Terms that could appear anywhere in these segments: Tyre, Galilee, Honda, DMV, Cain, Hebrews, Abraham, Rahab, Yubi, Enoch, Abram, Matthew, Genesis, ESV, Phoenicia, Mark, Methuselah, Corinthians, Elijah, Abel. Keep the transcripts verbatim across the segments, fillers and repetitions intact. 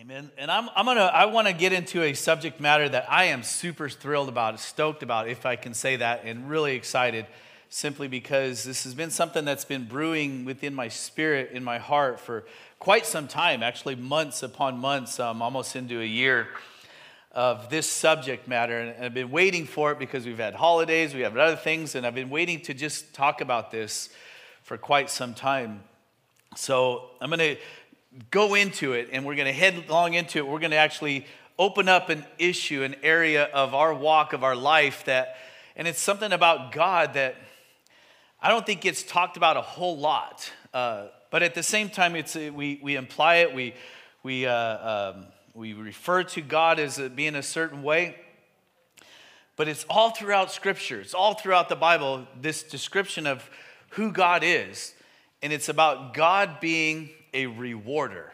Amen. And I'm, I'm gonna, I want to get into a subject matter that I am super thrilled about, stoked about, if I can say that, and really excited, simply because this has been something that's been brewing within my spirit, in my heart, for quite some time, actually months upon months, um, almost into a year of this subject matter. And I've been waiting for it because we've had holidays, we have other things, and I've been waiting to just talk about this for quite some time. So I'm going to go into it, and we're going to headlong into it. We're going to actually open up an issue, an area of our walk, of our life that, and it's something about God that I don't think gets talked about a whole lot. Uh, but at the same time, it's we we imply it, we we uh, um, we refer to God as being a certain way. But it's all throughout Scripture. It's all throughout the Bible. This description of who God is, and it's about God being a rewarder,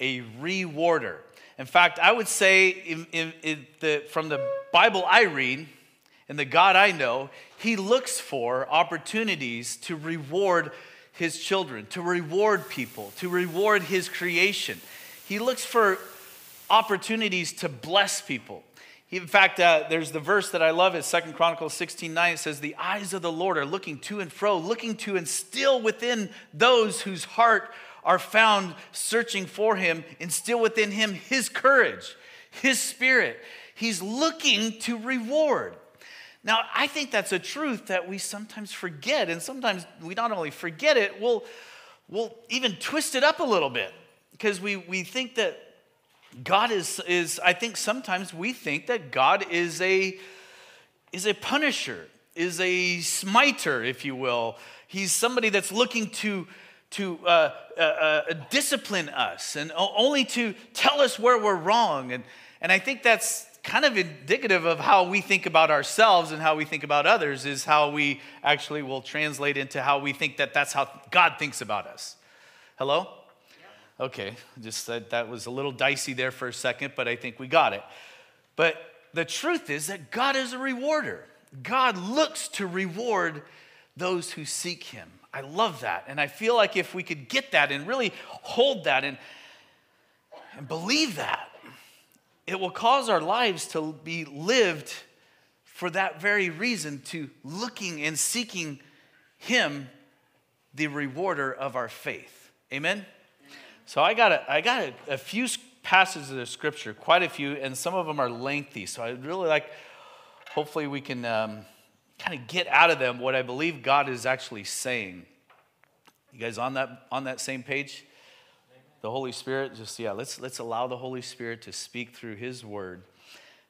a rewarder. In fact, I would say in, in, in the, from the Bible I read and the God I know, he looks for opportunities to reward his children, to reward people, to reward his creation. He looks for opportunities to bless people. He, in fact, uh, there's the verse that I love. It's Second Chronicles sixteen nine. It says, "The eyes of the Lord are looking to and fro, looking to and still within those whose heart are found searching for him, and still within him his courage, his spirit." He's looking to reward. Now, I think that's a truth that we sometimes forget, and sometimes we not only forget it, we'll, we'll even twist it up a little bit, because we, we think that God is, is, I think sometimes we think that God is a, is a punisher, is a smiter, if you will. He's somebody that's looking to to uh, uh, uh, discipline us, and only to tell us where we're wrong. And, and I think that's kind of indicative of how we think about ourselves and how we think about others, is how we actually will translate into how we think that that's how God thinks about us. Hello? Yeah. Okay, just said that was a little dicey there for a second, but I think we got it. But the truth is that God is a rewarder. God looks to reward those who seek him. I love that, and I feel like if we could get that and really hold that and, and believe that, it will cause our lives to be lived for that very reason, to looking and seeking him, the rewarder of our faith. Amen? So I got a, I got a, a few passages of Scripture, quite a few, and some of them are lengthy, so I'd really like, hopefully we can Um, kind of get out of them what I believe God is actually saying. You guys on that on that same page? Amen. The Holy Spirit, just yeah, let's let's allow the Holy Spirit to speak through his word.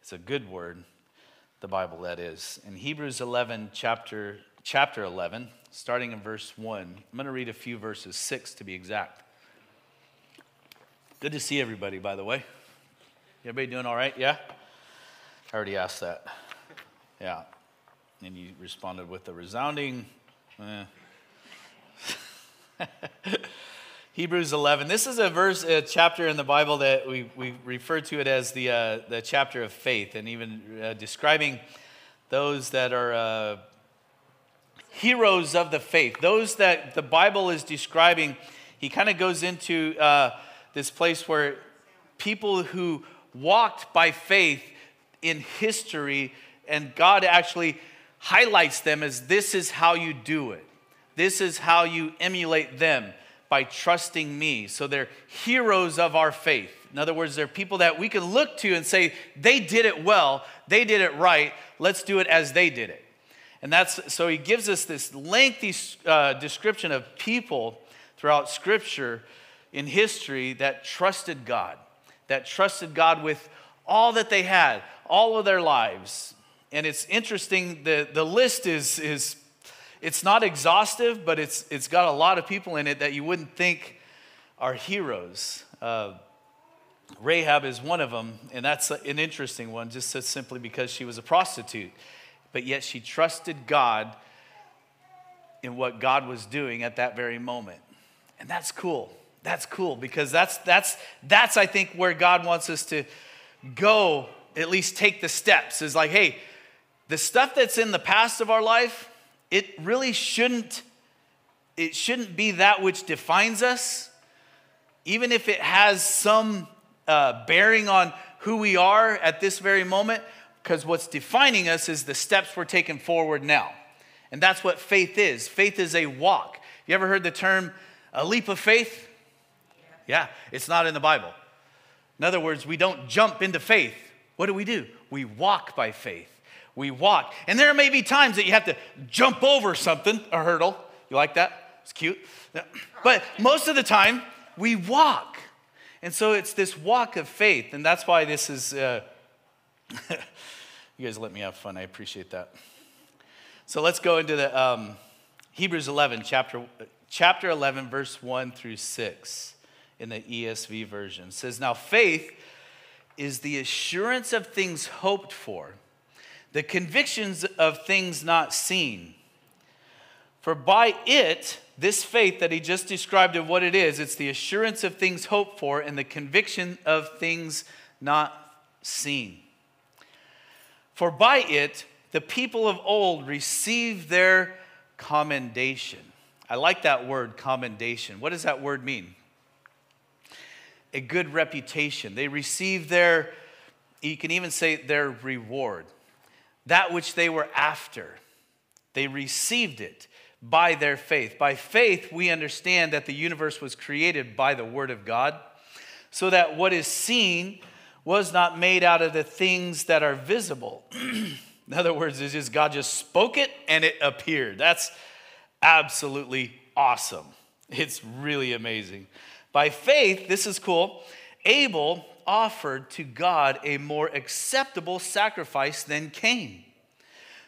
It's a good word, the Bible, that is. In Hebrews eleven, chapter chapter eleven, starting in verse one. I'm going to read a few verses, six to be exact. Good to see everybody, by the way. Everybody doing all right? Yeah? I already asked that. Yeah. And you responded with a resounding, eh. Hebrews eleven. This is a verse, a chapter in the Bible that we, we refer to it as the uh, the chapter of faith, and even uh, describing those that are uh, heroes of the faith, those that the Bible is describing. He kind of goes into uh, this place where people who walked by faith in history, and God actually highlights them as this is how you do it. This is how you emulate them, by trusting me. So they're heroes of our faith. In other words, they're people that we can look to and say, they did it well, they did it right, let's do it as they did it. And that's, so he gives us this lengthy uh, description of people throughout Scripture in history that trusted God, that trusted God with all that they had, all of their lives. And it's interesting, the, the list is, is it's not exhaustive, but it's it's got a lot of people in it that you wouldn't think are heroes. Uh, Rahab is one of them, and that's an interesting one, just simply because she was a prostitute. But yet she trusted God in what God was doing at that very moment. And that's cool. That's cool, because that's that's that's I think where God wants us to go, at least take the steps, is like, hey, the stuff that's in the past of our life, it really shouldn't, it shouldn't be that which defines us, even if it has some uh, bearing on who we are at this very moment, because what's defining us is the steps we're taking forward now. And that's what faith is. Faith is a walk. You ever heard the term a leap of faith? Yeah, it's not in the Bible. In other words, we don't jump into faith. What do we do? We walk by faith. We walk. And there may be times that you have to jump over something, a hurdle. You like that? It's cute. But most of the time, we walk. And so it's this walk of faith. And that's why this is... Uh... You guys let me have fun. I appreciate that. So let's go into the um, Hebrews eleven, chapter, chapter eleven, verse one through six in the E S V version. It says, now faith is the assurance of things hoped for, the convictions of things not seen. For by it, this faith that he just described of what it is, it's the assurance of things hoped for and the conviction of things not seen. For by it, the people of old received their commendation. I like that word, commendation. What does that word mean? A good reputation. They received their, you can even say their reward. That which they were after. They received it by their faith. By faith, we understand that the universe was created by the word of God, so that what is seen was not made out of the things that are visible. In other words, it's just God just spoke it and it appeared. That's absolutely awesome. It's really amazing. By faith, this is cool, Abel offered to God a more acceptable sacrifice than Cain,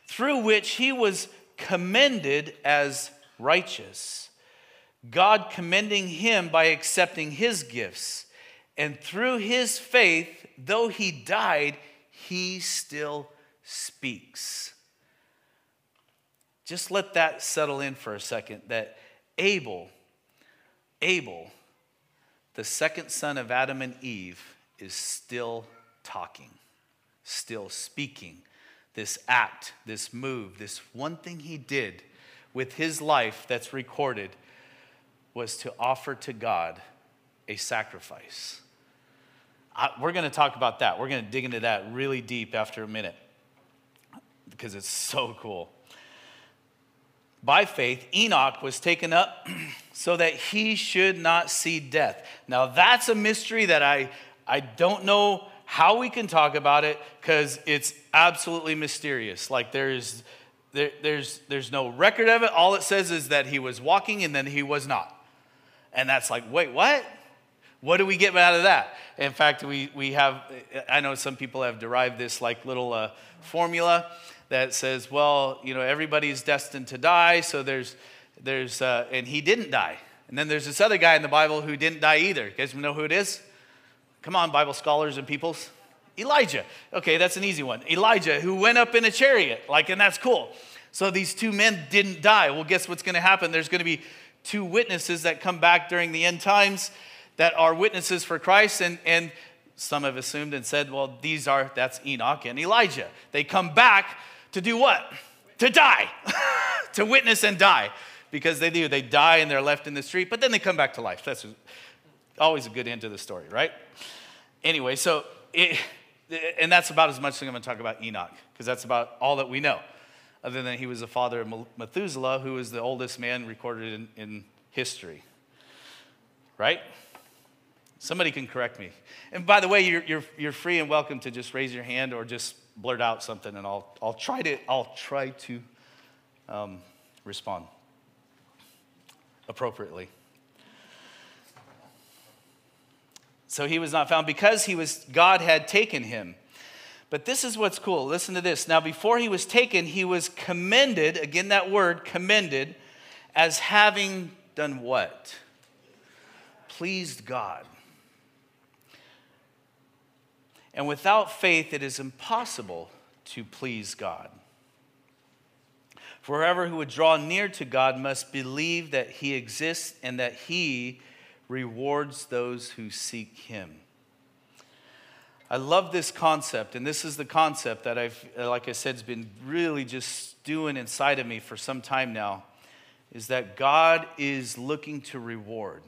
through which he was commended as righteous, God commending him by accepting his gifts. And through his faith, though he died, he still speaks. Just let that settle in for a second, that Abel, Abel, the second son of Adam and Eve, is still talking, still speaking. This act, this move, this one thing he did with his life that's recorded was to offer to God a sacrifice. I, we're going to talk about that. We're going to dig into that really deep after a minute because it's so cool. By faith, Enoch was taken up so that he should not see death. Now, that's a mystery that I, I don't know how we can talk about it because it's absolutely mysterious. Like there is, there, there's, there's no record of it. All it says is that he was walking and then he was not. And that's like, wait, what? What do we get out of that? In fact, we, we have, I know some people have derived this like little uh, formula that says, well, you know, everybody's destined to die, so there's, there's, uh, and he didn't die. And then there's this other guy in the Bible who didn't die either. You guys know who it is? Come on, Bible scholars and peoples. Elijah. Okay, that's an easy one. Elijah, who went up in a chariot, like, and that's cool. So these two men didn't die. Well, guess what's going to happen? There's going to be two witnesses that come back during the end times that are witnesses for Christ, and, and some have assumed and said, well, these are, that's Enoch and Elijah. They come back to do what? To die, to witness and die, because they do. They die and they're left in the street, but then they come back to life. That's always a good end to the story, right? Anyway, so, it, and that's about as much as I'm going to talk about Enoch, because that's about all that we know, other than he was the father of Methuselah, who is the oldest man recorded in, in history, right? Somebody can correct me. And by the way, you're, you're, you're free and welcome to just raise your hand or just blurt out something, and I'll, I'll try to, I'll try to um, respond appropriately. So he was not found because he was, God had taken him. But this is what's cool. Listen to this. Now, before he was taken, he was commended, again that word, commended, as having done what? Pleased God. And without faith, it is impossible to please God. For whoever who would draw near to God must believe that he exists and that he rewards those who seek him. I love this concept, and this is the concept that I've, like I said, has been really just stewing inside of me for some time now, is that God is looking to reward.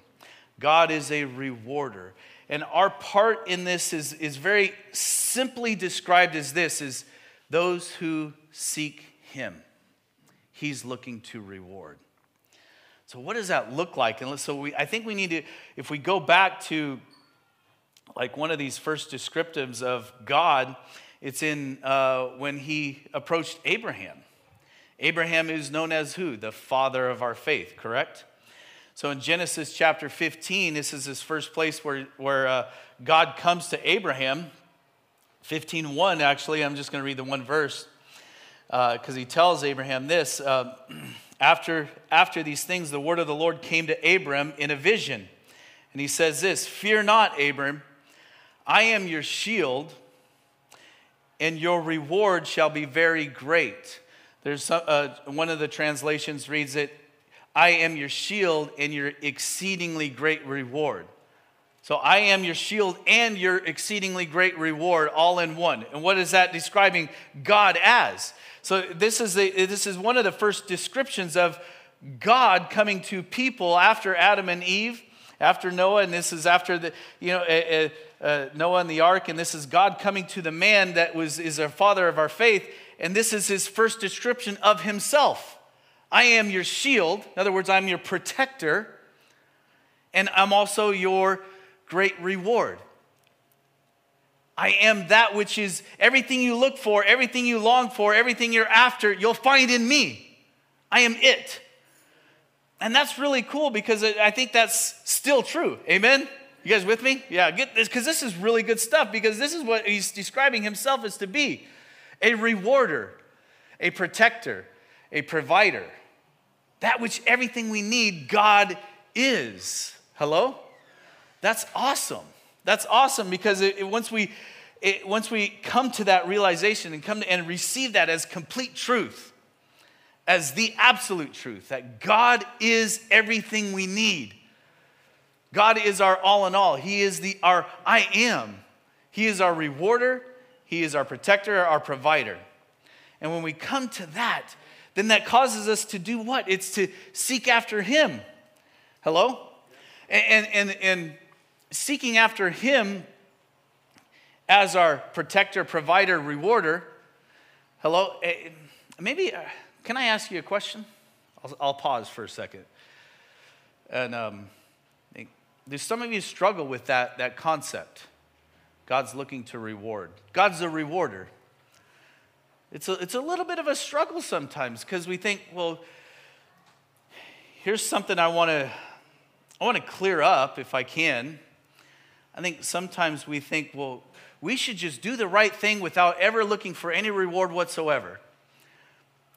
God is a rewarder. And our part in this is, is very simply described as this, is those who seek him, he's looking to reward. So what does that look like? And so we, I think we need to, if we go back to like one of these first descriptives of God, it's in uh, when he approached Abraham. Abraham is known as who? The father of our faith, correct? So in Genesis chapter fifteen, this is this first place where, where uh, God comes to Abraham. fifteen one, actually, I'm just going to read the one verse, because uh, he tells Abraham this. Uh, after, after these things, the word of the Lord came to Abram in a vision. And he says this, "Fear not, Abram, I am your shield, and your reward shall be very great." There's some, uh, one of the translations reads it, "I am your shield and your exceedingly great reward." So I am your shield and your exceedingly great reward all in one. And what is that describing God as? So this is, the, this is one of the first descriptions of God coming to people after Adam and Eve, after Noah, and this is after the you know uh, uh, Noah and the ark, and this is God coming to the man that was is our father of our faith, and this is his first description of himself. I am your shield. In other words, I'm your protector. And I'm also your great reward. I am that which is everything you look for, everything you long for, everything you're after, you'll find in me. I am it. And that's really cool because I think that's still true. Amen? You guys with me? Yeah, get this, because this is really good stuff, because this is what he's describing himself as to be. A rewarder, a protector, a provider. That which everything we need, God is. Hello? That's awesome. That's awesome because it, it, once we it, once we come to that realization and come to, and receive that as complete truth, as the absolute truth, that God is everything we need. God is our all in all. He is the our I am. He is our rewarder. He is our protector, our provider. And when we come to that, then that causes us to do what? It's to seek after him. Hello? And, and, and seeking after him as our protector, provider, rewarder. Hello? Maybe, uh, can I ask you a question? I'll, I'll pause for a second. And um, do some of you struggle with that, that concept? God's looking to reward. God's a rewarder. It's a, it's a little bit of a struggle sometimes because we think, well, here's something I want to I want to clear up if I can. I think sometimes we think, well, we should just do the right thing without ever looking for any reward whatsoever.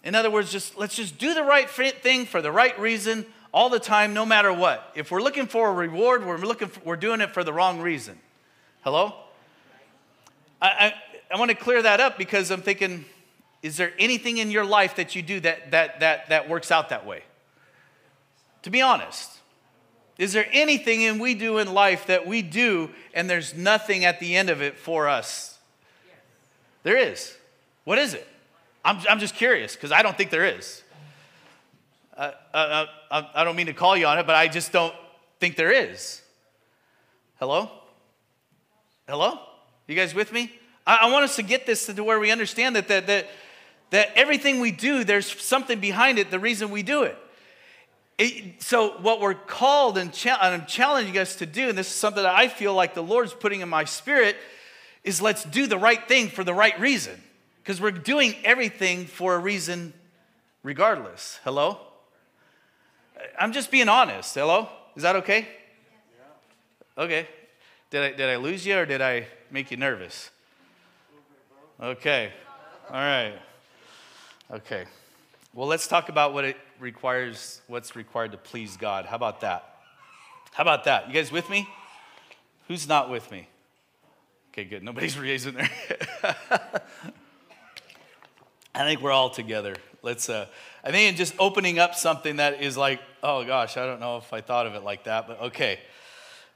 In other words, just let's just do the right thing for the right reason all the time, no matter what. If we're looking for a reward, we're looking for, we're doing it for the wrong reason. Hello? I, I, I want to clear that up because I'm thinking, is there anything in your life that you do that that that that works out that way? To be honest, is there anything in we do in life that we do and there's nothing at the end of it for us? Yes. There is. What is it? I'm I'm just curious because I don't think there is. Uh, uh, uh, I don't mean to call you on it, but I just don't think there is. Hello? Hello? You guys with me? I, I want us to get this to where we understand that that that that everything we do, there's something behind it, the reason we do it. It, so what we're called and, cha- and I'm challenging us to do, and this is something that I feel like the Lord's putting in my spirit, is let's do the right thing for the right reason. Because we're doing everything for a reason regardless. Hello? I'm just being honest. Hello? Is that okay? Yeah. Okay. Did I, did I lose you or did I make you nervous? Okay. All right. Okay. Well, let's talk about what it requires, what's required to please God. How about that? How about that? You guys with me? Who's not with me? Okay, good. Nobody's raising their hand. I think we're all together. Let's. Uh, I think just opening up something that is like, oh gosh, I don't know if I thought of it like that, but okay.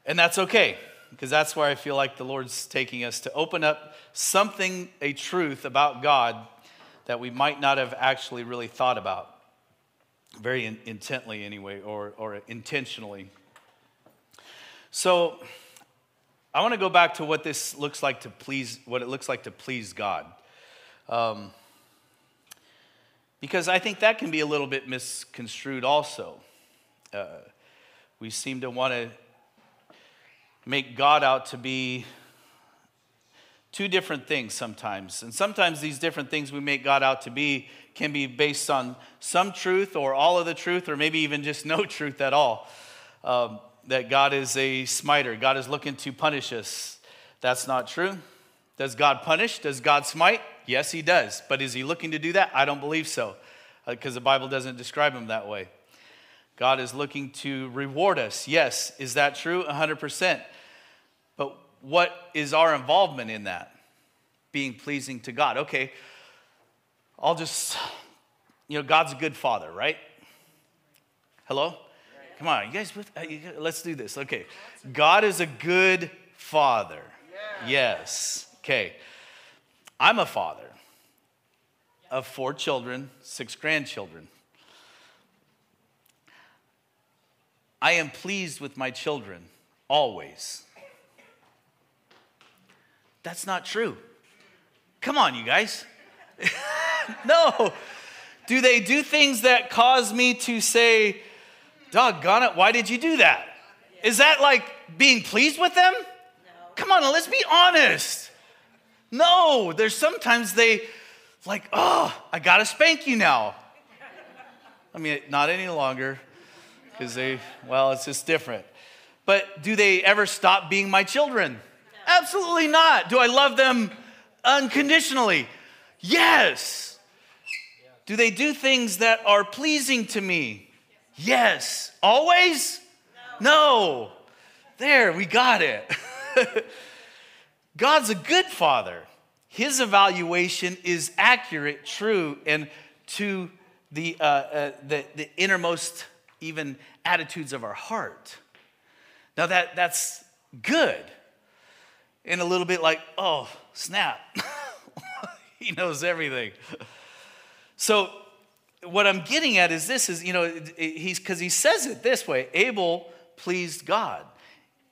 And that's okay, because that's where I feel like the Lord's taking us, to open up something, a truth about God that we might not have actually really thought about very in- intently anyway, or, or intentionally. So I want to go back to what this looks like to please, what it looks like to please God. Um, because I think that can be a little bit misconstrued also. Uh, we seem to want to make God out to be two different things sometimes. And sometimes these different things we make God out to be can be based on some truth or all of the truth or maybe even just no truth at all. Um, that God is a smiter. God is looking to punish us. That's not true. Does God punish? Does God smite? Yes, he does. But is he looking to do that? I don't believe so, because the Bible doesn't describe him that way. God is looking to reward us. Yes. Is that true? one hundred percent. But what is our involvement in that? Being pleasing to God. Okay, I'll just, you know, God's a good father, right? Hello? Come on, you guys, with, let's do this. Okay, God is a good father. Yeah. Yes. Okay, I'm a father of four children, six grandchildren. I am pleased with my children always. That's not true. Come on, you guys. No. Do they do things that cause me to say, doggone it, why did you do that? Yeah. Is that like being pleased with them? No. Come on, let's be honest. No, there's sometimes they like, oh, I got to spank you now. I mean, not any longer because they, well, it's just different. But do they ever stop being my children? No. Absolutely not. Do I love them unconditionally? Yes. Yeah. Do they do things that are pleasing to me? Yes. Always? No. No. There, we got it. God's a good father. His evaluation is accurate, true, and to the, uh, uh, the, the innermost even attitudes of our heart. Now, that, that's good. And a little bit like, oh, snap. He knows everything. So, what I'm getting at is this is, you know, he's because he says it this way. Abel pleased God.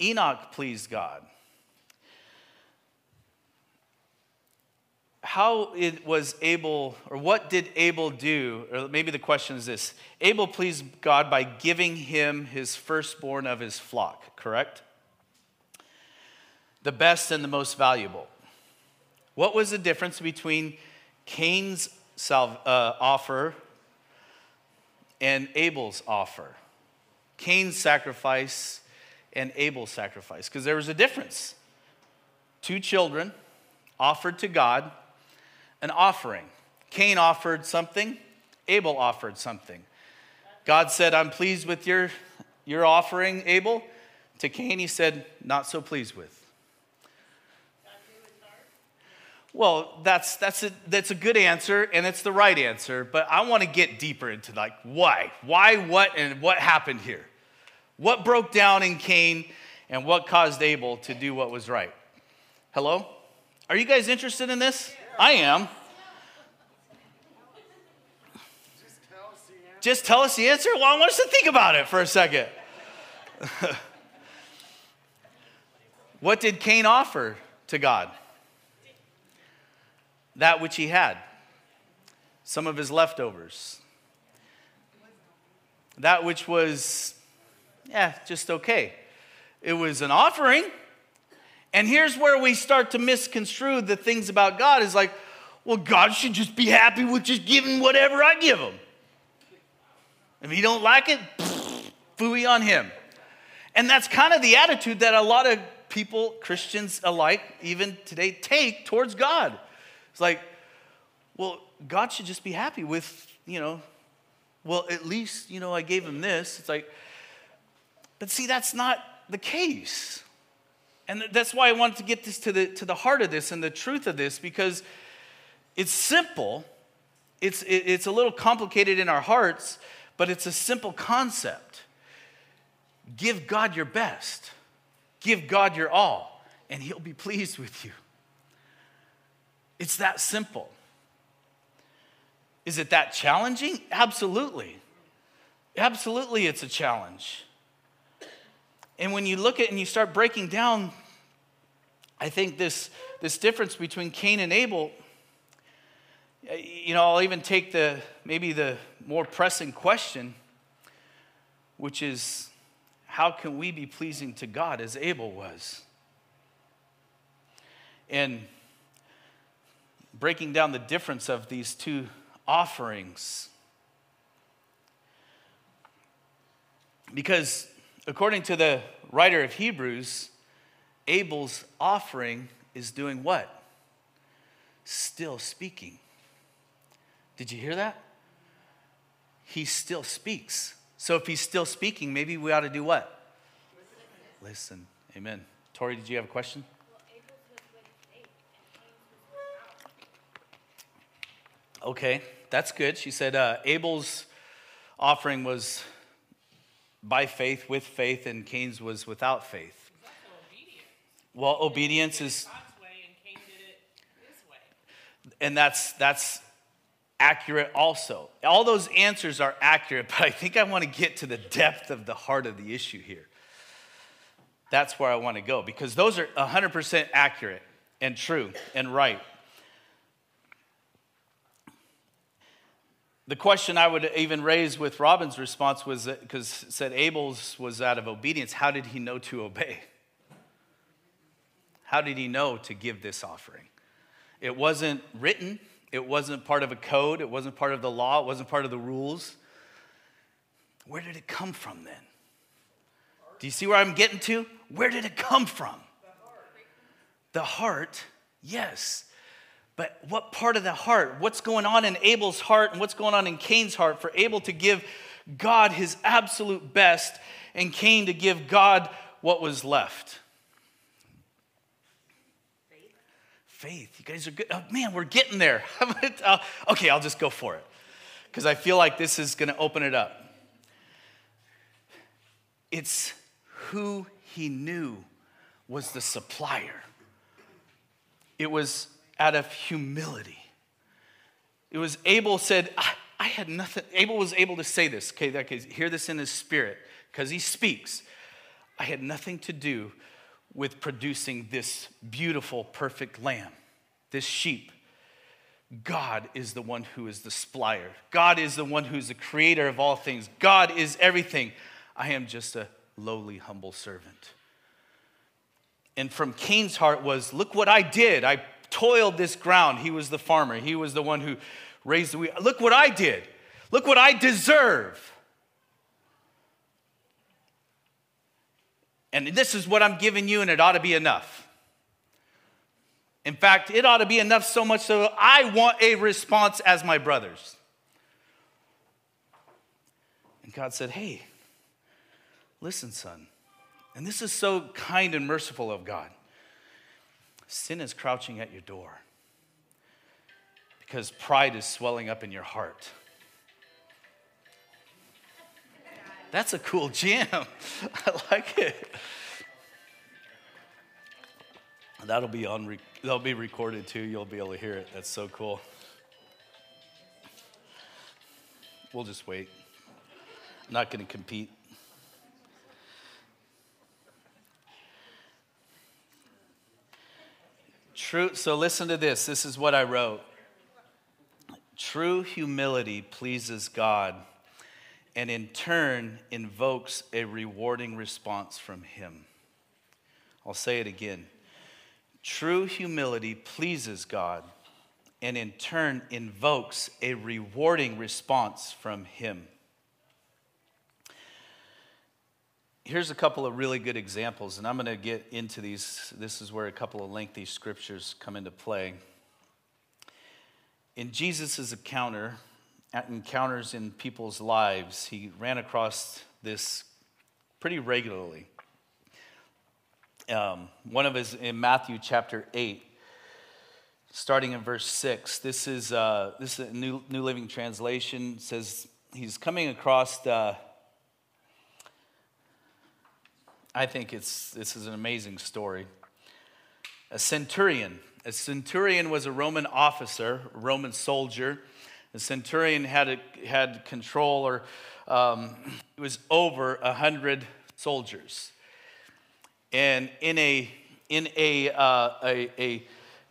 Enoch pleased God. How it was Abel, or what did Abel do? Or maybe the question is this. Abel pleased God by giving him his firstborn of his flock, correct? The best and the most valuable. What was the difference between Cain's salve, uh, offer and Abel's offer? Cain's sacrifice and Abel's sacrifice. Because there was a difference. Two children offered to God an offering. Cain offered something. Abel offered something. God said, I'm pleased with your, your offering, Abel. To Cain, he said, not so pleased with. Well, that's that's a, that's a good answer, and it's the right answer, but I want to get deeper into, like, why? Why, what, and what happened here? What broke down in Cain, and what caused Abel to do what was right? Hello? Are you guys interested in this? I am. Just tell us the answer. Just tell us the answer? Well, I want us to think about it for a second. What did Cain offer to God? That which he had, some of his leftovers, that which was, yeah, just okay. It was an offering, and here's where we start to misconstrue the things about God. Is like, well, God should just be happy with just giving whatever I give him. If he don't like it, pfft, phooey on him. And that's kind of the attitude that a lot of people, Christians alike, even today, take towards God. It's like, well, God should just be happy with, you know, well, at least, you know, I gave him this. It's like, but see, that's not the case. And that's why I wanted to get this to the to the heart of this and the truth of this, because it's simple. It's, it, it's a little complicated in our hearts, but it's a simple concept. Give God your best. Give God your all, and he'll be pleased with you. It's that simple. Is it that challenging? Absolutely. Absolutely, it's a challenge. And when you look at it and you start breaking down I think this, this difference between Cain and Abel, you know, I'll even take the, maybe the more pressing question, which is, how can we be pleasing to God as Abel was? And breaking down the difference of these two offerings. Because according to the writer of Hebrews, Abel's offering is doing what? Still speaking. Did you hear that? He still speaks. So if he's still speaking, maybe we ought to do what? Listen. Listen. Amen. Tori, did you have a question? Okay, that's good. She said uh, Abel's offering was by faith, with faith, and Cain's was without faith. Well, obedience is... God's way and Cain did it his way. And that's that's accurate also. All those answers are accurate, but I think I want to get to the depth of the heart of the issue here. That's where I want to go, because those are one hundred percent accurate and true and right. The question I would even raise with Robin's response was, because it said Abel's was out of obedience, how did he know to obey? How did he know to give this offering? It wasn't written. It wasn't part of a code. It wasn't part of the law. It wasn't part of the rules. Where did it come from then? Do you see where I'm getting to? Where did it come from? The heart. The heart, yes. But what part of the heart? What's going on in Abel's heart and what's going on in Cain's heart for Abel to give God his absolute best and Cain to give God what was left? Faith. Faith. You guys are good. Oh, man, we're getting there. Okay, I'll just go for it because I feel like this is going to open it up. It's who he knew was the supplier. It was out of humility. It was Abel said, I, I had nothing. Abel was able to say this. Okay, that could hear this in his spirit because he speaks. I had nothing to do with producing this beautiful, perfect lamb, this sheep. God is the one who is the supplier. God is the one who's the creator of all things. God is everything. I am just a lowly, humble servant. And from Cain's heart was, look what I did. I toiled this ground. He was the farmer. He was the one who raised the wheat. Look what I did. Look what I deserve. And this is what I'm giving you, and it ought to be enough. In fact, it ought to be enough so much so I want a response as my brothers. And God said, hey, listen, son. And this is so kind and merciful of God. Sin is crouching at your door because pride is swelling up in your heart. That's a cool jam. I like it. That'll be on. That'll be recorded too. You'll be able to hear it. That's so cool. We'll just wait. I'm not going to compete. True, so listen to this. This is what I wrote. True humility pleases God and in turn invokes a rewarding response from him. I'll say it again. True humility pleases God and in turn invokes a rewarding response from him. Here's a couple of really good examples, and I'm going to get into these. This is where a couple of lengthy scriptures come into play. In Jesus' encounter, at encounters in people's lives, he ran across this pretty regularly. Um, one of his, in Matthew chapter eight, starting in verse six, this is, uh, this is a New, New Living Translation. It says he's coming across the... I think it's this is an amazing story. A centurion. A centurion was a Roman officer, a Roman soldier. A centurion had a, had control, or um, it was over a hundred soldiers. And in a in a, uh, a, a,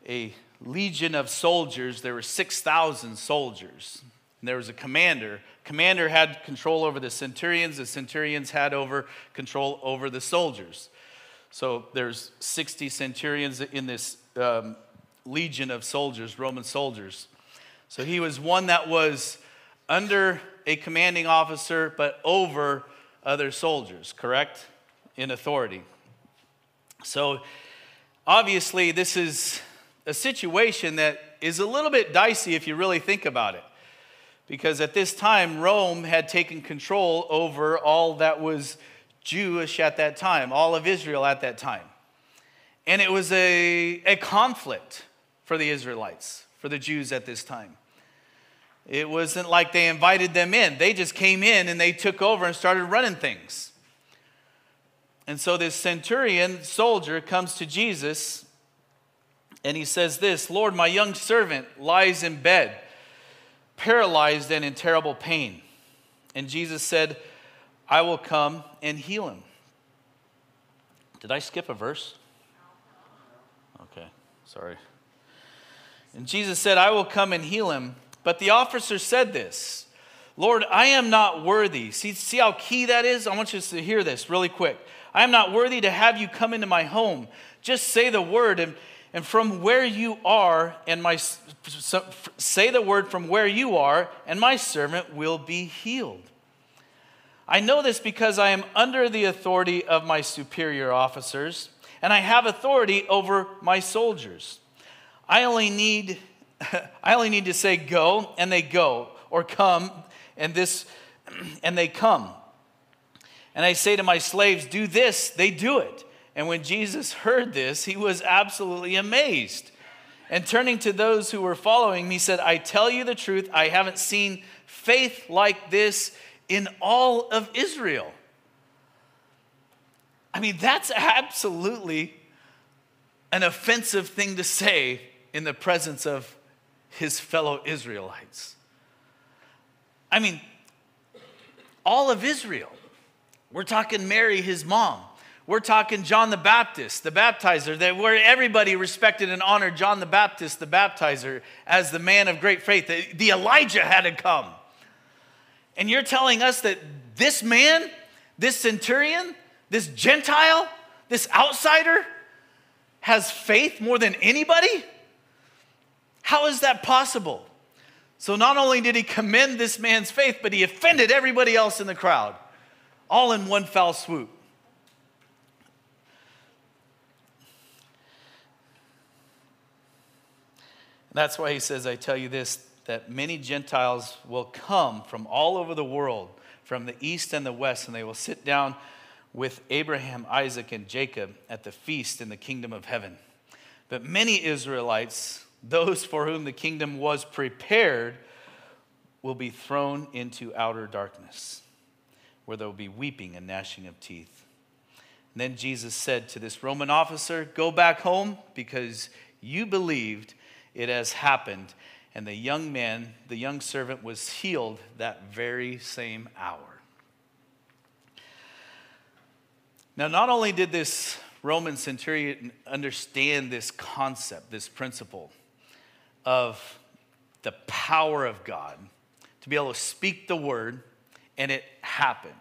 a legion of soldiers, there were six thousand soldiers. And there was a commander. Commander had control over the centurions. The centurions had over control over the soldiers. So there's sixty centurions in this um, legion of soldiers, Roman soldiers. So he was one that was under a commanding officer, but over other soldiers, correct? In authority. So obviously this is a situation that is a little bit dicey if you really think about it. Because at this time, Rome had taken control over all that was Jewish at that time, all of Israel at that time. And it was a, a conflict for the Israelites, for the Jews at this time. It wasn't like they invited them in. They just came in and they took over and started running things. And so this centurion soldier comes to Jesus and he says this, "Lord, my young servant lies in bed, paralyzed and in terrible pain." And Jesus said, "I will come and heal him." Did I skip a verse? Okay, sorry. And Jesus said, "I will come and heal him." But the officer said this, "Lord, I am not worthy." See, see how key that is? I want you to hear this really quick. "I am not worthy to have you come into my home. Just say the word and And from where you are, and my say the word from where you are, and my servant will be healed. I know this because I am under the authority of my superior officers, and I have authority over my soldiers. I only need, I only need to say go, and they go, or come, and this, and they come. And I say to my slaves, do this, they do it." And when Jesus heard this, he was absolutely amazed. And turning to those who were following him, he said, "I tell you the truth, I haven't seen faith like this in all of Israel." I mean, that's absolutely an offensive thing to say in the presence of his fellow Israelites. I mean, all of Israel. We're talking Mary, his mom. We're talking John the Baptist, the baptizer, that where everybody respected and honored John the Baptist, the baptizer, as the man of great faith. The, the Elijah had to come. And you're telling us that this man, this centurion, this Gentile, this outsider has faith more than anybody? How is that possible? So not only did he commend this man's faith, but he offended everybody else in the crowd, all in one foul swoop. That's why he says, "I tell you this, that many Gentiles will come from all over the world, from the east and the west, and they will sit down with Abraham, Isaac, and Jacob at the feast in the kingdom of heaven. But many Israelites, those for whom the kingdom was prepared, will be thrown into outer darkness, where there will be weeping and gnashing of teeth." And then Jesus said to this Roman officer, "Go back home, because you believed it has happened." And the young man, the young servant, was healed that very same hour. Now, not only did this Roman centurion understand this concept, this principle of the power of God, to be able to speak the word, and it happened.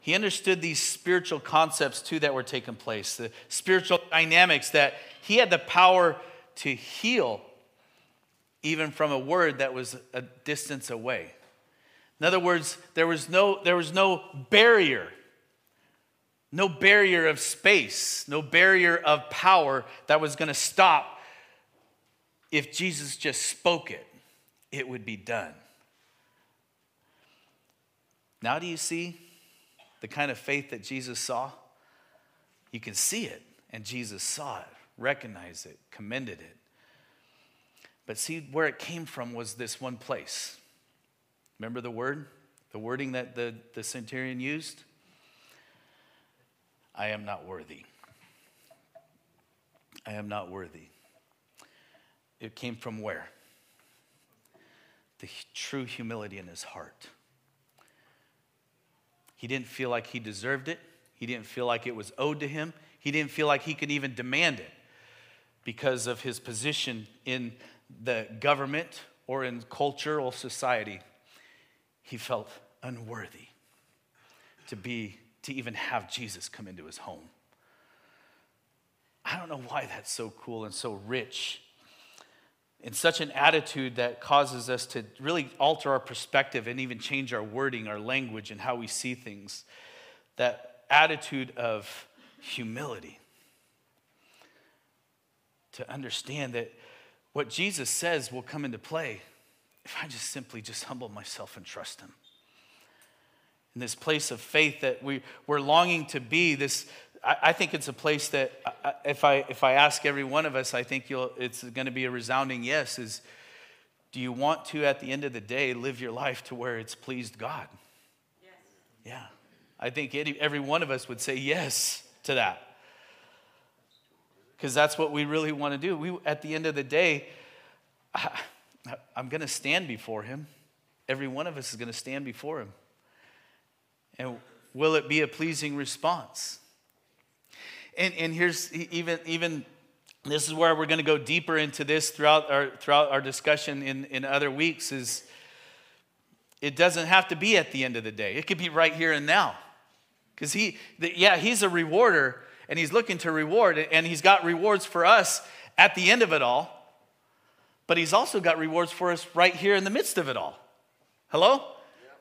He understood these spiritual concepts, too, that were taking place, the spiritual dynamics that he had the power to heal even from a word that was a distance away. In other words, there was no, there was no barrier, no barrier of space, no barrier of power that was going to stop. If Jesus just spoke it, it would be done. Now do you see the kind of faith that Jesus saw? You can see it, and Jesus saw it. Recognized it, commended it. But see, where it came from was this one place. Remember the word? The wording that the, the centurion used? I am not worthy. I am not worthy. It came from where? The true humility in his heart. He didn't feel like he deserved it. He didn't feel like it was owed to him. He didn't feel like he could even demand it because of his position in the government or in cultural society. He felt unworthy to be, to even have Jesus come into his home. I don't know why that's so cool and so rich. It's such an attitude that causes us to really alter our perspective and even change our wording, our language, and how we see things. That attitude of humility. To understand that what Jesus says will come into play if I just simply just humble myself and trust him. In this place of faith that we, we're longing to be, this I think it's a place that if I if I ask every one of us, I think you'll, it's going to be a resounding yes, is do you want to, at the end of the day, live your life to where it's pleased God? Yes. Yeah. I think any, every one of us would say yes to that. Because that's what we really want to do. We, at the end of the day, I, I'm going to stand before him. Every one of us is going to stand before him. And will it be a pleasing response? And, and here's even even this is where we're going to go deeper into this throughout our throughout our discussion in, in other weeks. Is it doesn't have to be at the end of the day. It could be right here and now, because he the, yeah he's a rewarder and he's looking to reward, and he's got rewards for us at the end of it all. But he's also got rewards for us right here in the midst of it all. Hello? Yeah.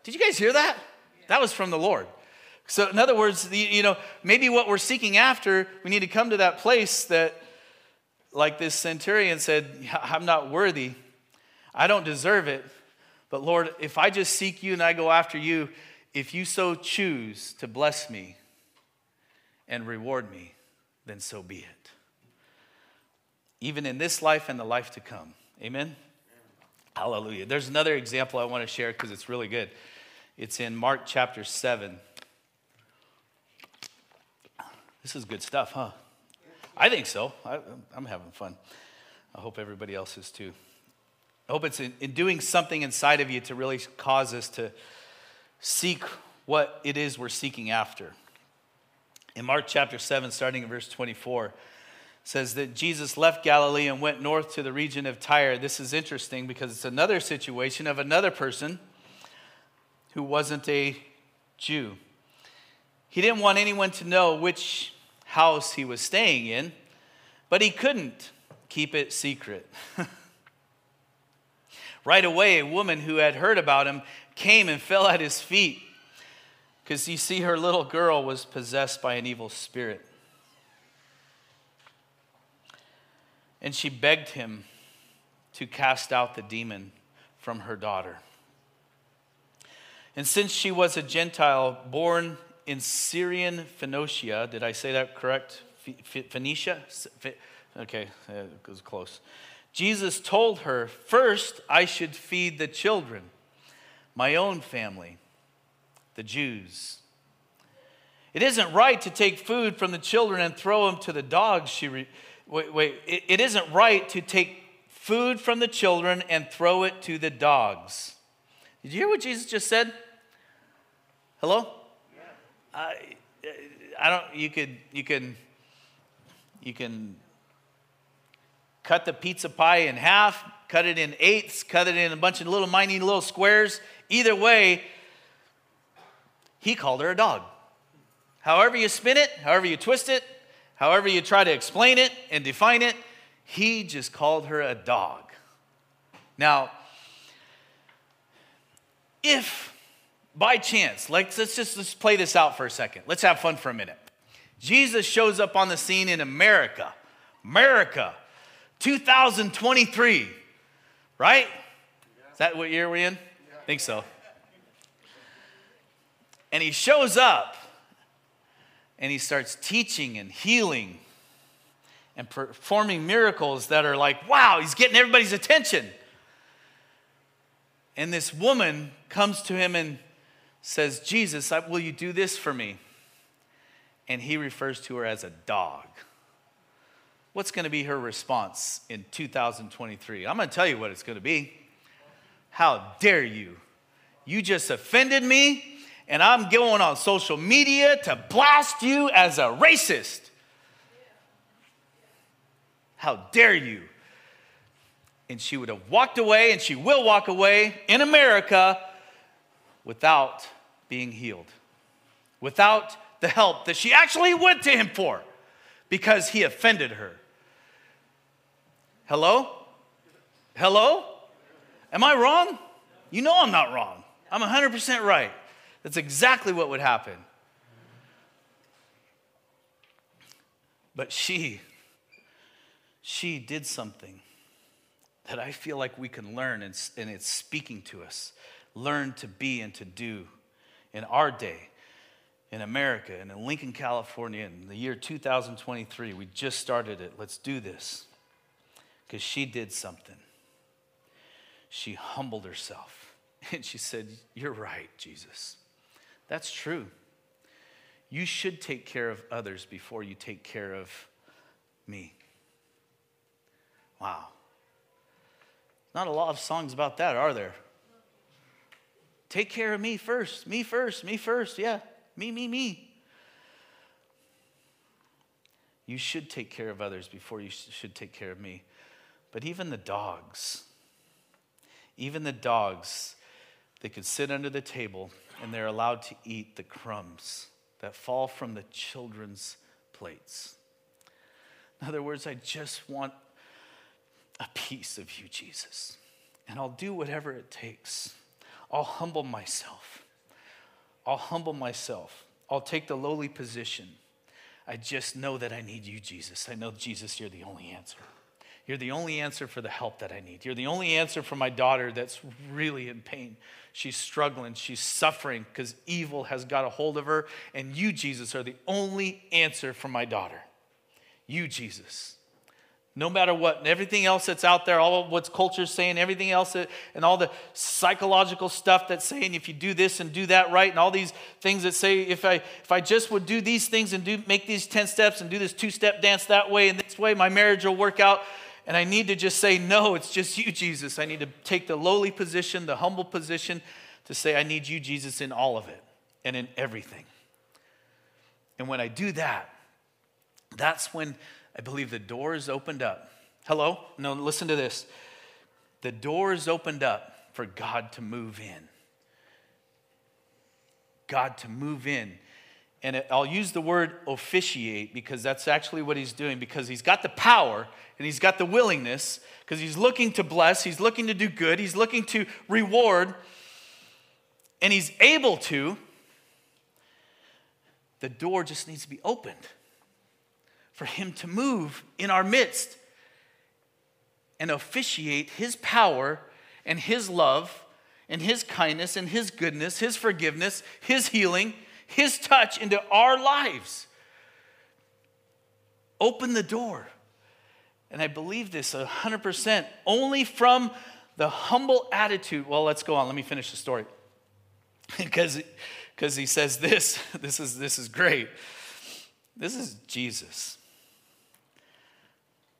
Did you guys hear that? Yeah. That was from the Lord. So in other words, you know, maybe what we're seeking after, we need to come to that place that, like this centurion said, I'm not worthy. I don't deserve it. But Lord, if I just seek you and I go after you, if you so choose to bless me and reward me, then so be it. Even in this life and the life to come. Amen? Hallelujah. There's another example I want to share because it's really good. It's in Mark chapter seven. This is good stuff, huh? I think so. I, I'm having fun. I hope everybody else is too. I hope it's in, in doing something inside of you to really cause us to seek what it is we're seeking after. In Mark chapter seven, starting in verse twenty-four, it says that Jesus left Galilee and went north to the region of Tyre. This is interesting because it's another situation of another person who wasn't a Jew. He didn't want anyone to know which house he was staying in, but he couldn't keep it secret. Right away, a woman who had heard about him came and fell at his feet, because you see, her little girl was possessed by an evil spirit. And she begged him to cast out the demon from her daughter. And since she was a Gentile born in Syrian Phoenicia, did I say that correct? Phoenicia? Okay, it was close. Jesus told her, first I should feed the children, my own family, the Jews. It isn't right to take food from the children and throw them to the dogs. She re- wait, wait. It, it isn't right to take food from the children and throw it to the dogs. Did you hear what Jesus just said? Hello? I, I don't. You could. You can. You can cut the pizza pie in half, cut it in eighths, cut it in a bunch of little, minute little squares. Either way, he called her a dog. However you spin it, however you twist it, however you try to explain it and define it, he just called her a dog. Now, if. By chance, like, let's just let's play this out for a second. Let's have fun for a minute. Jesus shows up on the scene in America. America, two thousand twenty-three, right? Yeah. Is that what year we're in? Yeah. I think so. And he shows up, and he starts teaching and healing and performing miracles that are like, wow, he's getting everybody's attention. And this woman comes to him and says, Jesus, will you do this for me? And he refers to her as a dog. What's going to be her response in two thousand twenty-three? I'm going to tell you what it's going to be. How dare you? You just offended me, and I'm going on social media to blast you as a racist. How dare you? And she would have walked away, and she will walk away in America without being healed, without the help that she actually went to him for because he offended her. Hello? Hello? Am I wrong? You know I'm not wrong. I'm one hundred percent right. That's exactly what would happen. But she, she did something that I feel like we can learn, and, and it's speaking to us. Learn to be and to do in our day, in America, and in Lincoln, California, in the year two thousand twenty-three. We just started it. Let's do this. Because she did something. She humbled herself. And she said, "You're right, Jesus. That's true. You should take care of others before you take care of me." Wow. Not a lot of songs about that, are there? Take care of me first, me first, me first, yeah, me, me, me. You should take care of others before you should take care of me. But even the dogs, even the dogs, they could sit under the table and they're allowed to eat the crumbs that fall from the children's plates. In other words, I just want a piece of you, Jesus. And I'll do whatever it takes. I'll humble myself. I'll humble myself. I'll take the lowly position. I just know that I need you, Jesus. I know, Jesus, you're the only answer. You're the only answer for the help that I need. You're the only answer for my daughter that's really in pain. She's struggling. She's suffering because evil has got a hold of her. And you, Jesus, are the only answer for my daughter. You, Jesus. No matter what, and everything else that's out there, all of what's culture's saying, everything else, that, and all the psychological stuff that's saying if you do this and do that right, and all these things that say if I if I just would do these things and do make these ten steps and do this two-step dance that way and this way, my marriage will work out. And I need to just say, no, it's just you, Jesus. I need to take the lowly position, the humble position, to say I need you, Jesus, in all of it and in everything. And when I do that, that's when I believe the door is opened up. Hello? No, listen to this. The door is opened up for God to move in. God to move in. And it, I'll use the word officiate because that's actually what he's doing, because he's got the power and he's got the willingness, because he's looking to bless, he's looking to do good, he's looking to reward, and he's able to. The door just needs to be opened for him to move in our midst and officiate his power and his love and his kindness and his goodness, his forgiveness, his healing, his touch into our lives. Open the door. And I believe this one hundred percent only from the humble attitude. Well, let's go on. Let me finish the story. Because because he says this. This is, this is great. This is Jesus.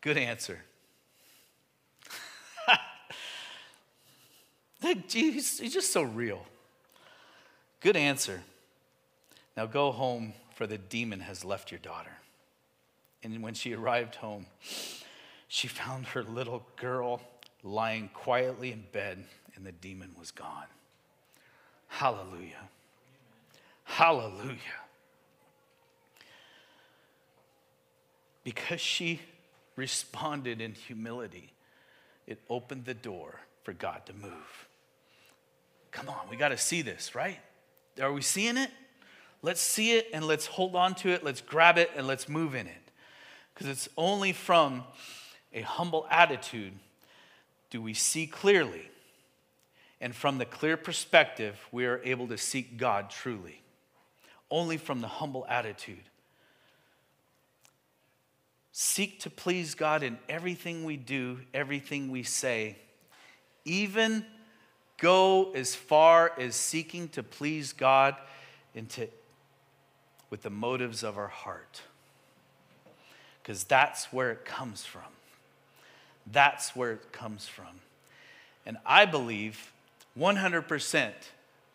Good answer. He's just so real. Good answer. Now go home, for the demon has left your daughter. And when she arrived home, she found her little girl lying quietly in bed, and the demon was gone. Hallelujah. Hallelujah. Because she responded in humility, it opened the door for God to move. Come on, we got to see this, right? Are we seeing it? Let's see it and let's hold on to it. Let's grab it and let's move in it. Because it's only from a humble attitude do we see clearly. And from the clear perspective, we are able to seek God truly. Only from the humble attitude. Seek to please God in everything we do, everything we say. Even go as far as seeking to please God into, with the motives of our heart. Because that's where it comes from. That's where it comes from. And I believe one hundred percent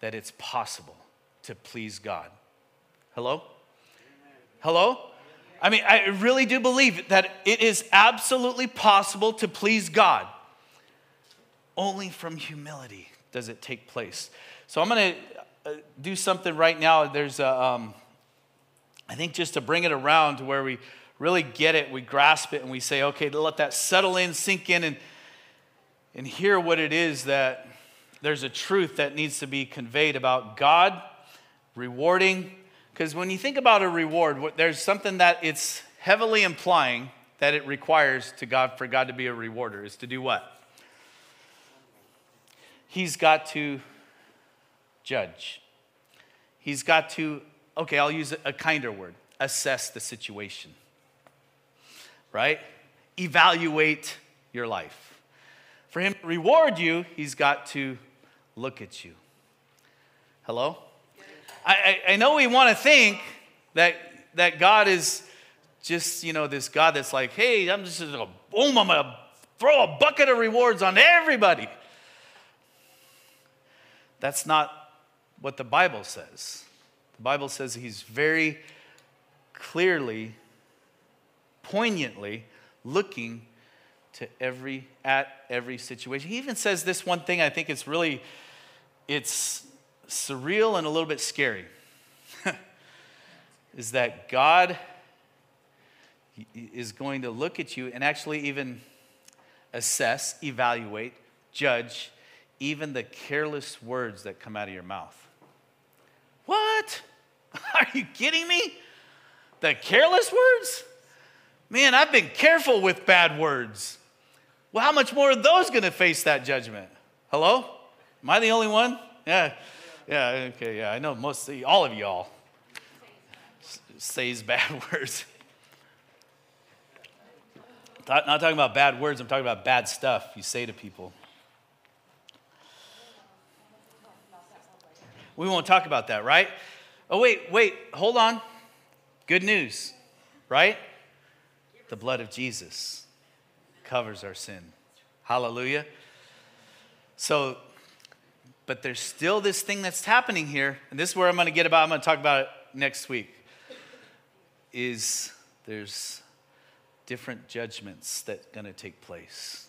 that it's possible to please God. Hello? Hello? I mean, I really do believe that it is absolutely possible to please God. Only from humility does it take place. So I'm going to do something right now. There's a, um, I think just to bring it around to where we really get it, we grasp it, and we say, okay, to let that settle in, sink in, and and hear what it is that there's a truth that needs to be conveyed about God, rewarding. Because when you think about a reward, there's something that it's heavily implying that it requires to God for God to be a rewarder is to do what? He's got to judge. He's got to, okay, I'll use a kinder word, assess the situation, right? Evaluate your life. For him to reward you, he's got to look at you. Hello? I, I know we want to think that that God is just, you know, this God that's like, hey, I'm just going to, boom, I'm going to throw a bucket of rewards on everybody. That's not what the Bible says. The Bible says he's very clearly, poignantly looking to every, at every situation. He even says this one thing, I think it's really, it's surreal and a little bit scary, is that God is going to look at you and actually even assess, evaluate, judge even the careless words that come out of your mouth. What? Are you kidding me? The careless words? Man, I've been careful with bad words. Well, how much more are those going to face that judgment? Hello? Am I the only one? Yeah. Yeah, okay, yeah, I know most, all of y'all says bad words. Not talking about bad words, I'm talking about bad stuff you say to people. We won't talk about that, right? Oh, wait, wait, hold on. Good news, right? The blood of Jesus covers our sin. Hallelujah. So, but there's still this thing that's happening here, and this is where I'm going to get about, I'm going to talk about it next week, is there's different judgments that's going to take place.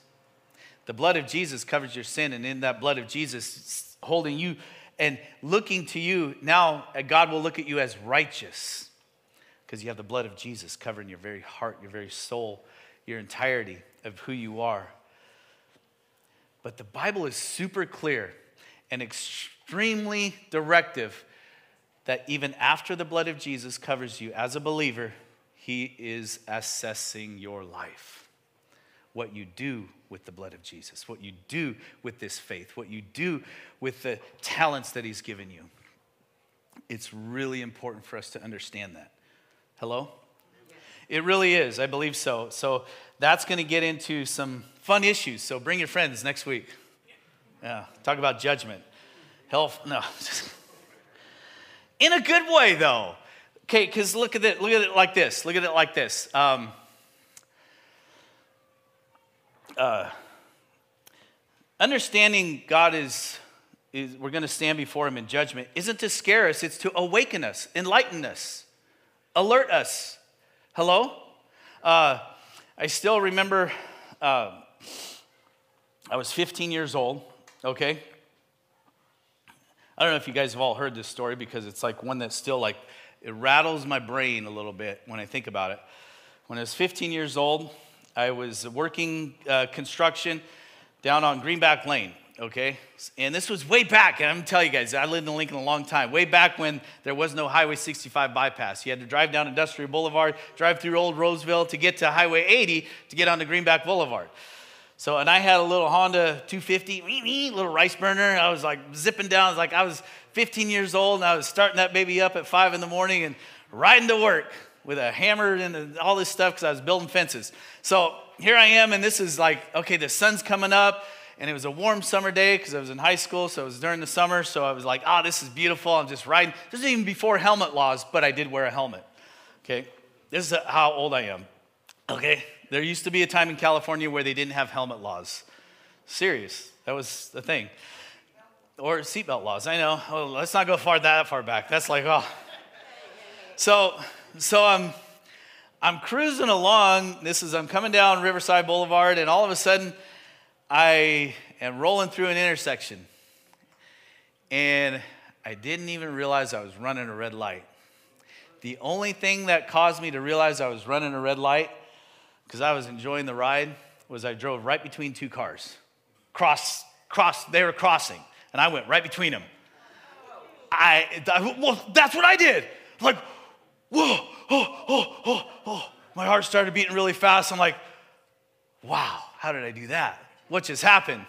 The blood of Jesus covers your sin, and in that blood of Jesus, it's holding you and looking to you, now God will look at you as righteous because you have the blood of Jesus covering your very heart, your very soul, your entirety of who you are. But the Bible is super clear and extremely directive that even after the blood of Jesus covers you as a believer, he is assessing your life. What you do with the blood of Jesus, what you do with this faith, what you do with the talents that he's given you. It's really important for us to understand that. Hello? It really is. I believe so. So that's going to get into some fun issues. So bring your friends next week. Yeah, talk about judgment. Health, no. In a good way, though. Okay, because look at it, look at it like this. Look at it like this. Um, uh, understanding God is, is we're going to stand before him in judgment, isn't to scare us. It's to awaken us, enlighten us, alert us. Hello? Uh, I still remember uh, I was fifteen years old. Okay, I don't know if you guys have all heard this story because it's like one that still like, it rattles my brain a little bit when I think about it. When I was fifteen years old, I was working uh, construction down on Greenback Lane, okay? And this was way back, and I'm telling you guys, I lived in Lincoln a long time, way back when there was no Highway sixty-five bypass. You had to drive down Industrial Boulevard, drive through Old Roseville to get to Highway eighty to get onto Greenback Boulevard. So, and I had a little Honda two fifty, little rice burner. I was like zipping down. I was like, I was fifteen years old, and I was starting that baby up at five in the morning and riding to work with a hammer and all this stuff because I was building fences. So here I am, and this is like, okay, the sun's coming up, and it was a warm summer day because I was in high school, so it was during the summer. So I was like, oh, this is beautiful. I'm just riding. This is even before helmet laws, but I did wear a helmet, okay? This is how old I am, okay? There used to be a time in California where they didn't have helmet laws. Serious. That was the thing. Or seatbelt laws. I know. Oh, let's not go far that far back. That's like, oh. So so um, I'm cruising along. This is, I'm coming down Riverside Boulevard, and all of a sudden, I am rolling through an intersection. And I didn't even realize I was running a red light. The only thing that caused me to realize I was running a red light, because I was enjoying the ride, was I drove right between two cars. Cross, cross, they were crossing, and I went right between them. I, I well, that's what I did. Like, whoa, oh, oh, oh, oh. My heart started beating really fast. I'm like, wow, how did I do that? What just happened?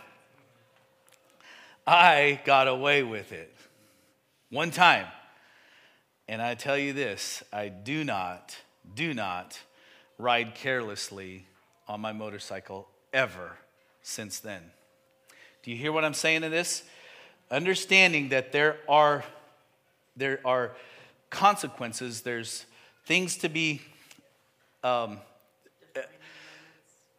I got away with it. One time. And I tell you this, I do not, do not ride carelessly on my motorcycle ever since then. Do you hear what I'm saying in this? Understanding that there are, there are consequences, there's things to be, um,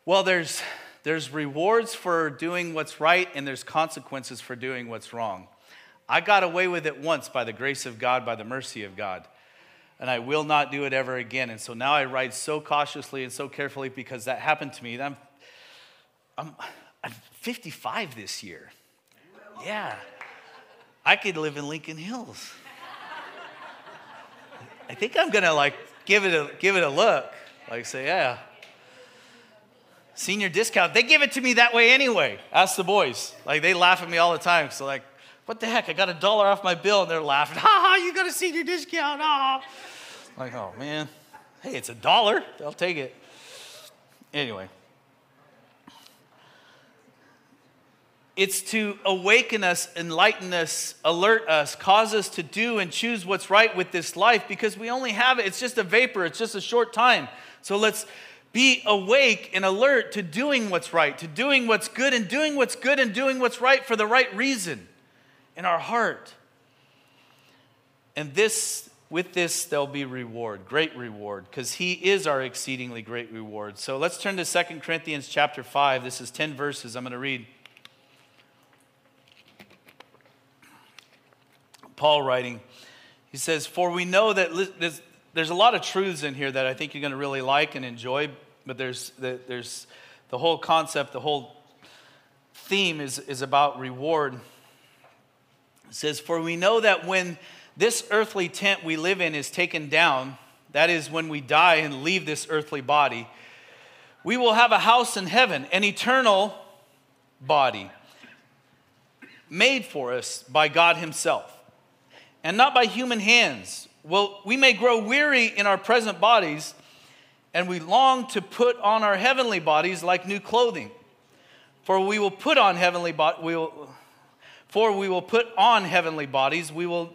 well, there's, there's rewards for doing what's right, and there's consequences for doing what's wrong. I got away with it once by the grace of God, by the mercy of God, and I will not do it ever again. And so now I ride so cautiously and so carefully because that happened to me. I'm, I'm, I'm fifty-five this year. Yeah, I could live in Lincoln Hills. I think I'm gonna like give it a give it a look. Like say, yeah, senior discount. They give it to me that way anyway. Ask the boys. Like they laugh at me all the time. So like. What the heck? I got a dollar off my bill, and they're laughing. Ha ha! You got a senior discount. Ah! Like, oh man. Hey, it's a dollar. I'll take it. Anyway, it's to awaken us, enlighten us, alert us, cause us to do and choose what's right with this life, because we only have it. It's just a vapor. It's just a short time. So let's be awake and alert to doing what's right, to doing what's good, and doing what's good and doing what's right for the right reason. In our heart. And this, with this, there'll be reward, great reward, because he is our exceedingly great reward. So let's turn to Second Corinthians chapter five. This is ten verses I'm going to read. Paul writing, he says, for we know that li- there's, there's a lot of truths in here that I think you're going to really like and enjoy, but there's the, there's the whole concept, the whole theme is, is about reward. It says, for we know that when this earthly tent we live in is taken down, that is when we die and leave this earthly body, we will have a house in heaven, an eternal body made for us by God himself, and not by human hands. Well, we may grow weary in our present bodies, and we long to put on our heavenly bodies like new clothing. For we will put on heavenly bodies, we will... For we will put on heavenly bodies. We will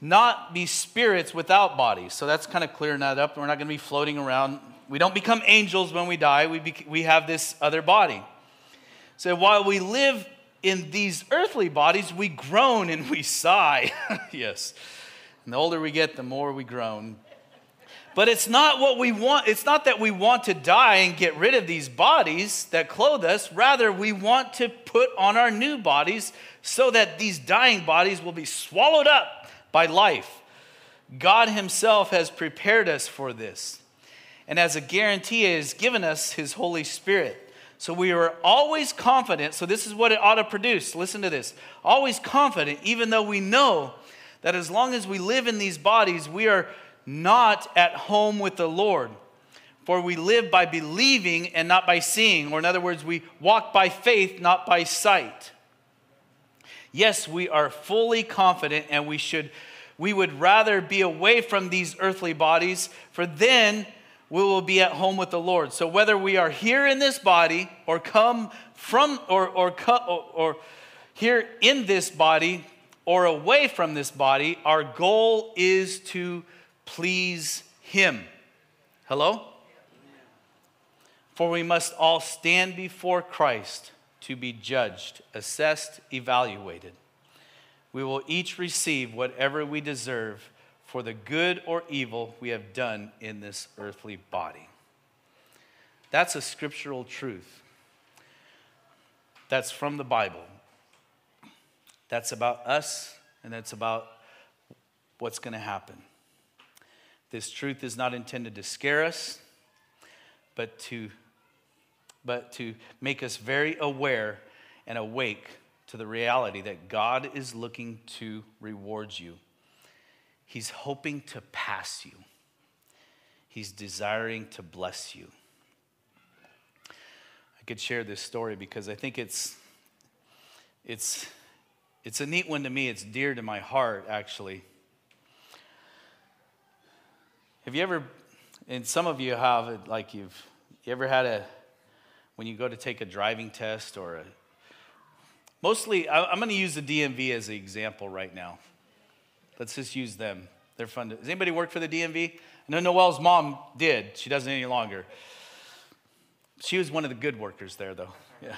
not be spirits without bodies. So that's kind of clearing that up. We're not going to be floating around. We don't become angels when we die. We be, we have this other body. So while we live in these earthly bodies, we groan and we sigh. Yes. And the older we get, the more we groan. But it's not what we want. It's not that we want to die and get rid of these bodies that clothe us. Rather, we want to put on our new bodies so that these dying bodies will be swallowed up by life. God himself has prepared us for this. And as a guarantee, he has given us his Holy Spirit. So we are always confident. So this is what it ought to produce. Listen to this. Always confident, even though we know that as long as we live in these bodies, we are not at home with the Lord, for we live by believing and not by seeing. Or in other words, we walk by faith, not by sight. Yes, we are fully confident, and we should, we would rather be away from these earthly bodies, for then we will be at home with the Lord. So whether we are here in this body or come from or or or, or here in this body or away from this body, our goal is to please him. Hello? For we must all stand before Christ to be judged, assessed, evaluated. We will each receive whatever we deserve for the good or evil we have done in this earthly body. That's a scriptural truth. That's from the Bible. That's about us, and that's about what's going to happen. This truth is not intended to scare us, but to, but to make us very aware and awake to the reality that God is looking to reward you. He's hoping to pass you. He's desiring to bless you. I could share this story because I think it's it's it's a neat one to me. It's dear to my heart, actually. Have you ever, and some of you have, like you've, you ever had a, when you go to take a driving test or a, mostly, I'm going to use the D M V as an example right now. Let's just use them. They're fun. To, does anybody work for the D M V? I know Noelle's mom did. She doesn't any longer. She was one of the good workers there, though. Yeah.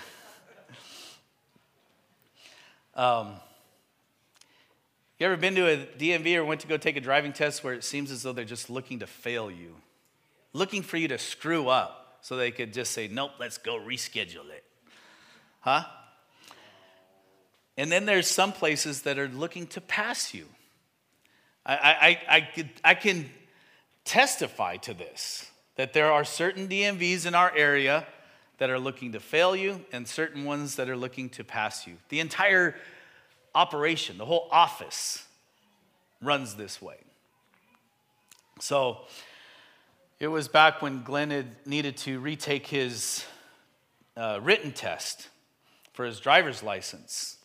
Um, you ever been to a D M V or went to go take a driving test where it seems as though they're just looking to fail you, looking for you to screw up so they could just say, nope, let's go reschedule it? Huh? And then there's some places that are looking to pass you. I, I, I, could, I can testify to this, that there are certain D M Vs in our area that are looking to fail you and certain ones that are looking to pass you. The entire operation, the whole office runs this way. So it was back when Glenn had needed to retake his uh, written test for his driver's license.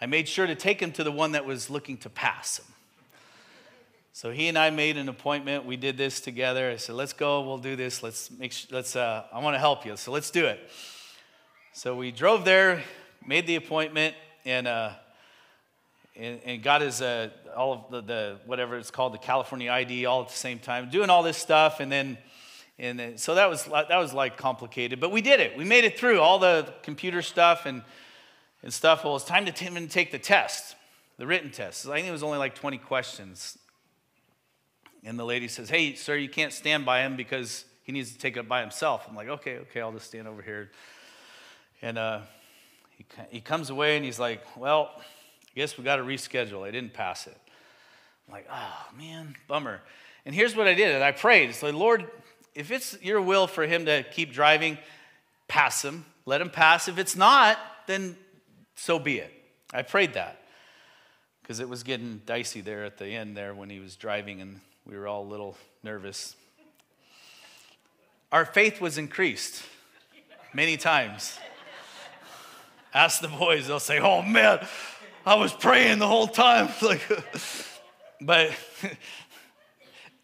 I made sure to take him to the one that was looking to pass him. So he and I made an appointment. We did this together. I said, "Let's go. We'll do this. Let's make. Sh- let's. Uh, I want to help you. So let's do it." So we drove there, made the appointment, and uh, and, and got his uh, all of the, the whatever it's called, the California I D, all at the same time, doing all this stuff, and then and then, so that was that was like complicated, but we did it. We made it through all the computer stuff and and stuff. Well, it's time to t- and take the test, the written test. I think it was only like twenty questions. And the lady says, "Hey, sir, you can't stand by him because he needs to take it by himself." I'm like, okay, okay, I'll just stand over here. And uh, he he comes away and he's like, "Well, I guess we got to reschedule. I didn't pass it." I'm like, oh, man, bummer. And here's what I did. And I prayed. It's like, "Lord, if it's your will for him to keep driving, pass him. Let him pass. If it's not, then so be it." I prayed that because it was getting dicey there at the end there when he was driving and we were all a little nervous. Our faith was increased many times. Ask the boys, they'll say, "Oh man, I was praying the whole time." Like, but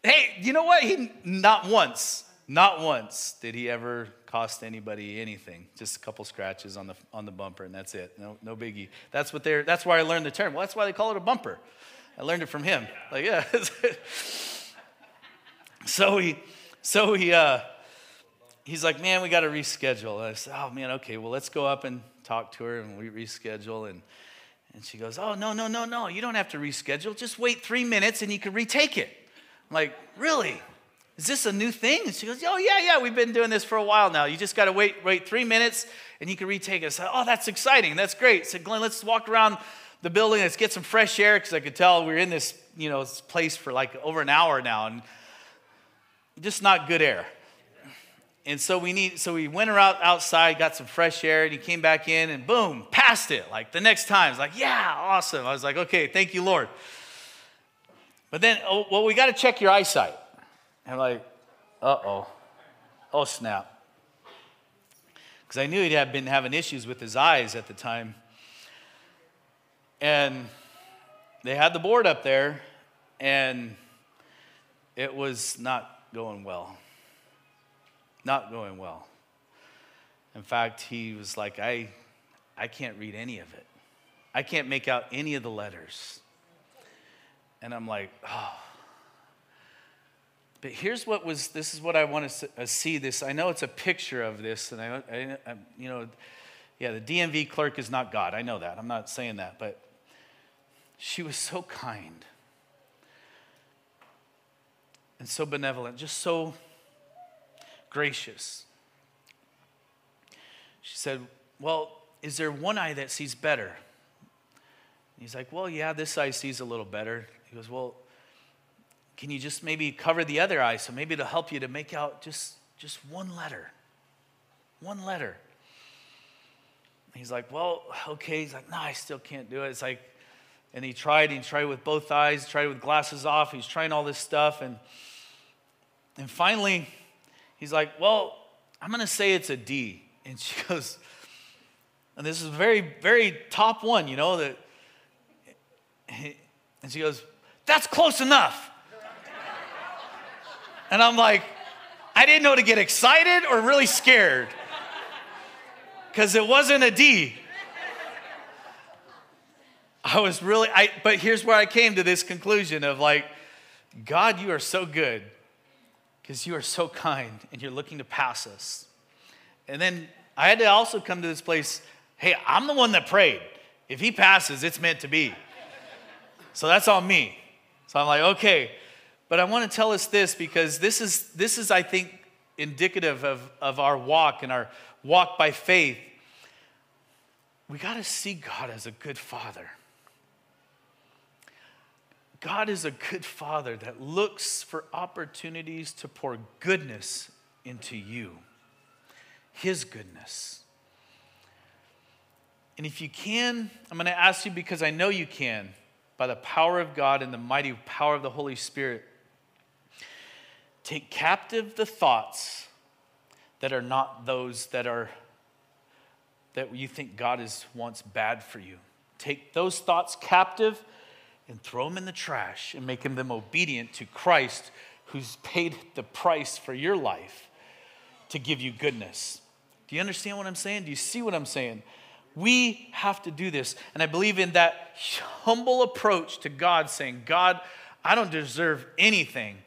hey, you know what? He not once, not once did he ever cost anybody anything. Just a couple scratches on the on the bumper, and that's it. No, no biggie. That's what they're. That's why I learned the term. Well, that's why they call it a bumper. I learned it from him. Like, yeah. So he, so he, uh, he's like, "Man, we got to reschedule." And I said, "Oh man, okay. Well, let's go up and talk to her, and we reschedule." And and she goes, "Oh no, no, no, no! You don't have to reschedule. Just wait three minutes, and you can retake it." I'm like, "Really? Is this a new thing?" And she goes, "Oh yeah, yeah. We've been doing this for a while now. You just got to wait, wait three minutes, and you can retake it." I said, "Oh, that's exciting. That's great." I said, "Glenn, let's walk around the building. Let's get some fresh air," because I could tell we were in this, you know, this place for like over an hour now, and just not good air. And so we need. So we went around outside, got some fresh air, and he came back in, and boom, passed it. Like the next time, it's like, yeah, awesome. I was like, okay, thank you, Lord. But then, oh, well, we got to check your eyesight. And I'm like, uh oh, oh snap, because I knew he'd have been having issues with his eyes at the time. And they had the board up there, and it was not going well. Not going well. In fact, he was like, I I can't read any of it. I can't make out any of the letters. And I'm like, oh. But here's what was, this is what I want to see this. I know it's a picture of this, and I, I, I you know, yeah, the D M V clerk is not God. I know that. I'm not saying that, but she was so kind and so benevolent, just so gracious. She said, "Well, is there one eye that sees better?" And he's like, "Well, yeah, this eye sees a little better." He goes, "Well, Can you just maybe cover the other eye? So maybe it'll help you to make out just, just one letter. One letter. And he's like, well, okay. He's like, no, I still can't do it. It's like, and he tried, he tried with both eyes, tried with glasses off. He's trying all this stuff. And, and finally, he's like, well, I'm going to say it's a D. And she goes, and this is very, very top one, you know, that, and she goes, that's close enough. And I'm like, I didn't know to get excited or really scared, because it wasn't a D. I was really, I, but here's where I came to this conclusion of like, God, you are so good, because you are so kind and you're looking to pass us. And then I had to also come to this place, hey, I'm the one that prayed. If he passes, it's meant to be. So that's on me. So I'm like, okay. But I want to tell us this, because this is, this is I think, indicative of, of our walk and our walk by faith. We got to see God as a good father. God is a good father that looks for opportunities to pour goodness into you. His goodness. And if you can, I'm going to ask you, because I know you can, by the power of God and the mighty power of the Holy Spirit, take captive the thoughts that are not those that are, that you think God is wants bad for you. Take those thoughts captive and throw them in the trash and make them obedient to Christ, who's paid the price for your life to give you goodness. Do you understand what I'm saying? Do you see what I'm saying? We have to do this. And I believe in that humble approach to God, saying, God, I don't deserve anything.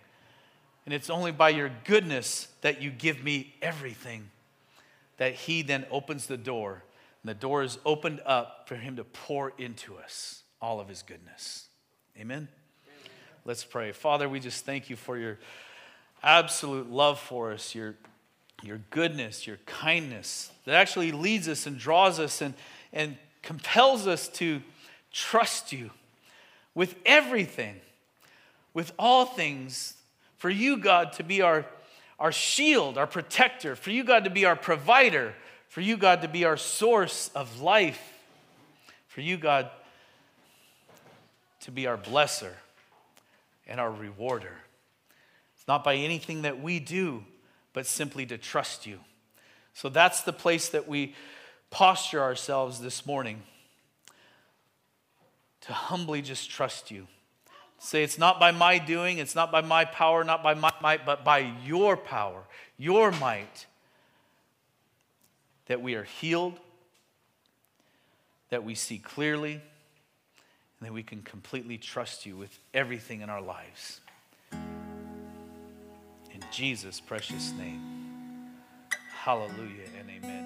And it's only by your goodness that you give me everything. That he then opens the door. And the door is opened up for him to pour into us all of his goodness. Amen? Amen. Let's pray. Father, we just thank you for your absolute love for us, your Your goodness, your kindness that actually leads us and draws us and, and compels us to trust you with everything, with all things. For you, God, to be our, our shield, our protector. For you, God, to be our provider. For you, God, to be our source of life. For you, God, to be our blesser and our rewarder. It's not by anything that we do, but simply to trust you. So that's the place that we posture ourselves this morning, to humbly just trust you. Say, it's not by my doing, it's not by my power, not by my might, but by your power, your might, that we are healed, that we see clearly, and that we can completely trust you with everything in our lives. In Jesus' precious name, hallelujah and amen.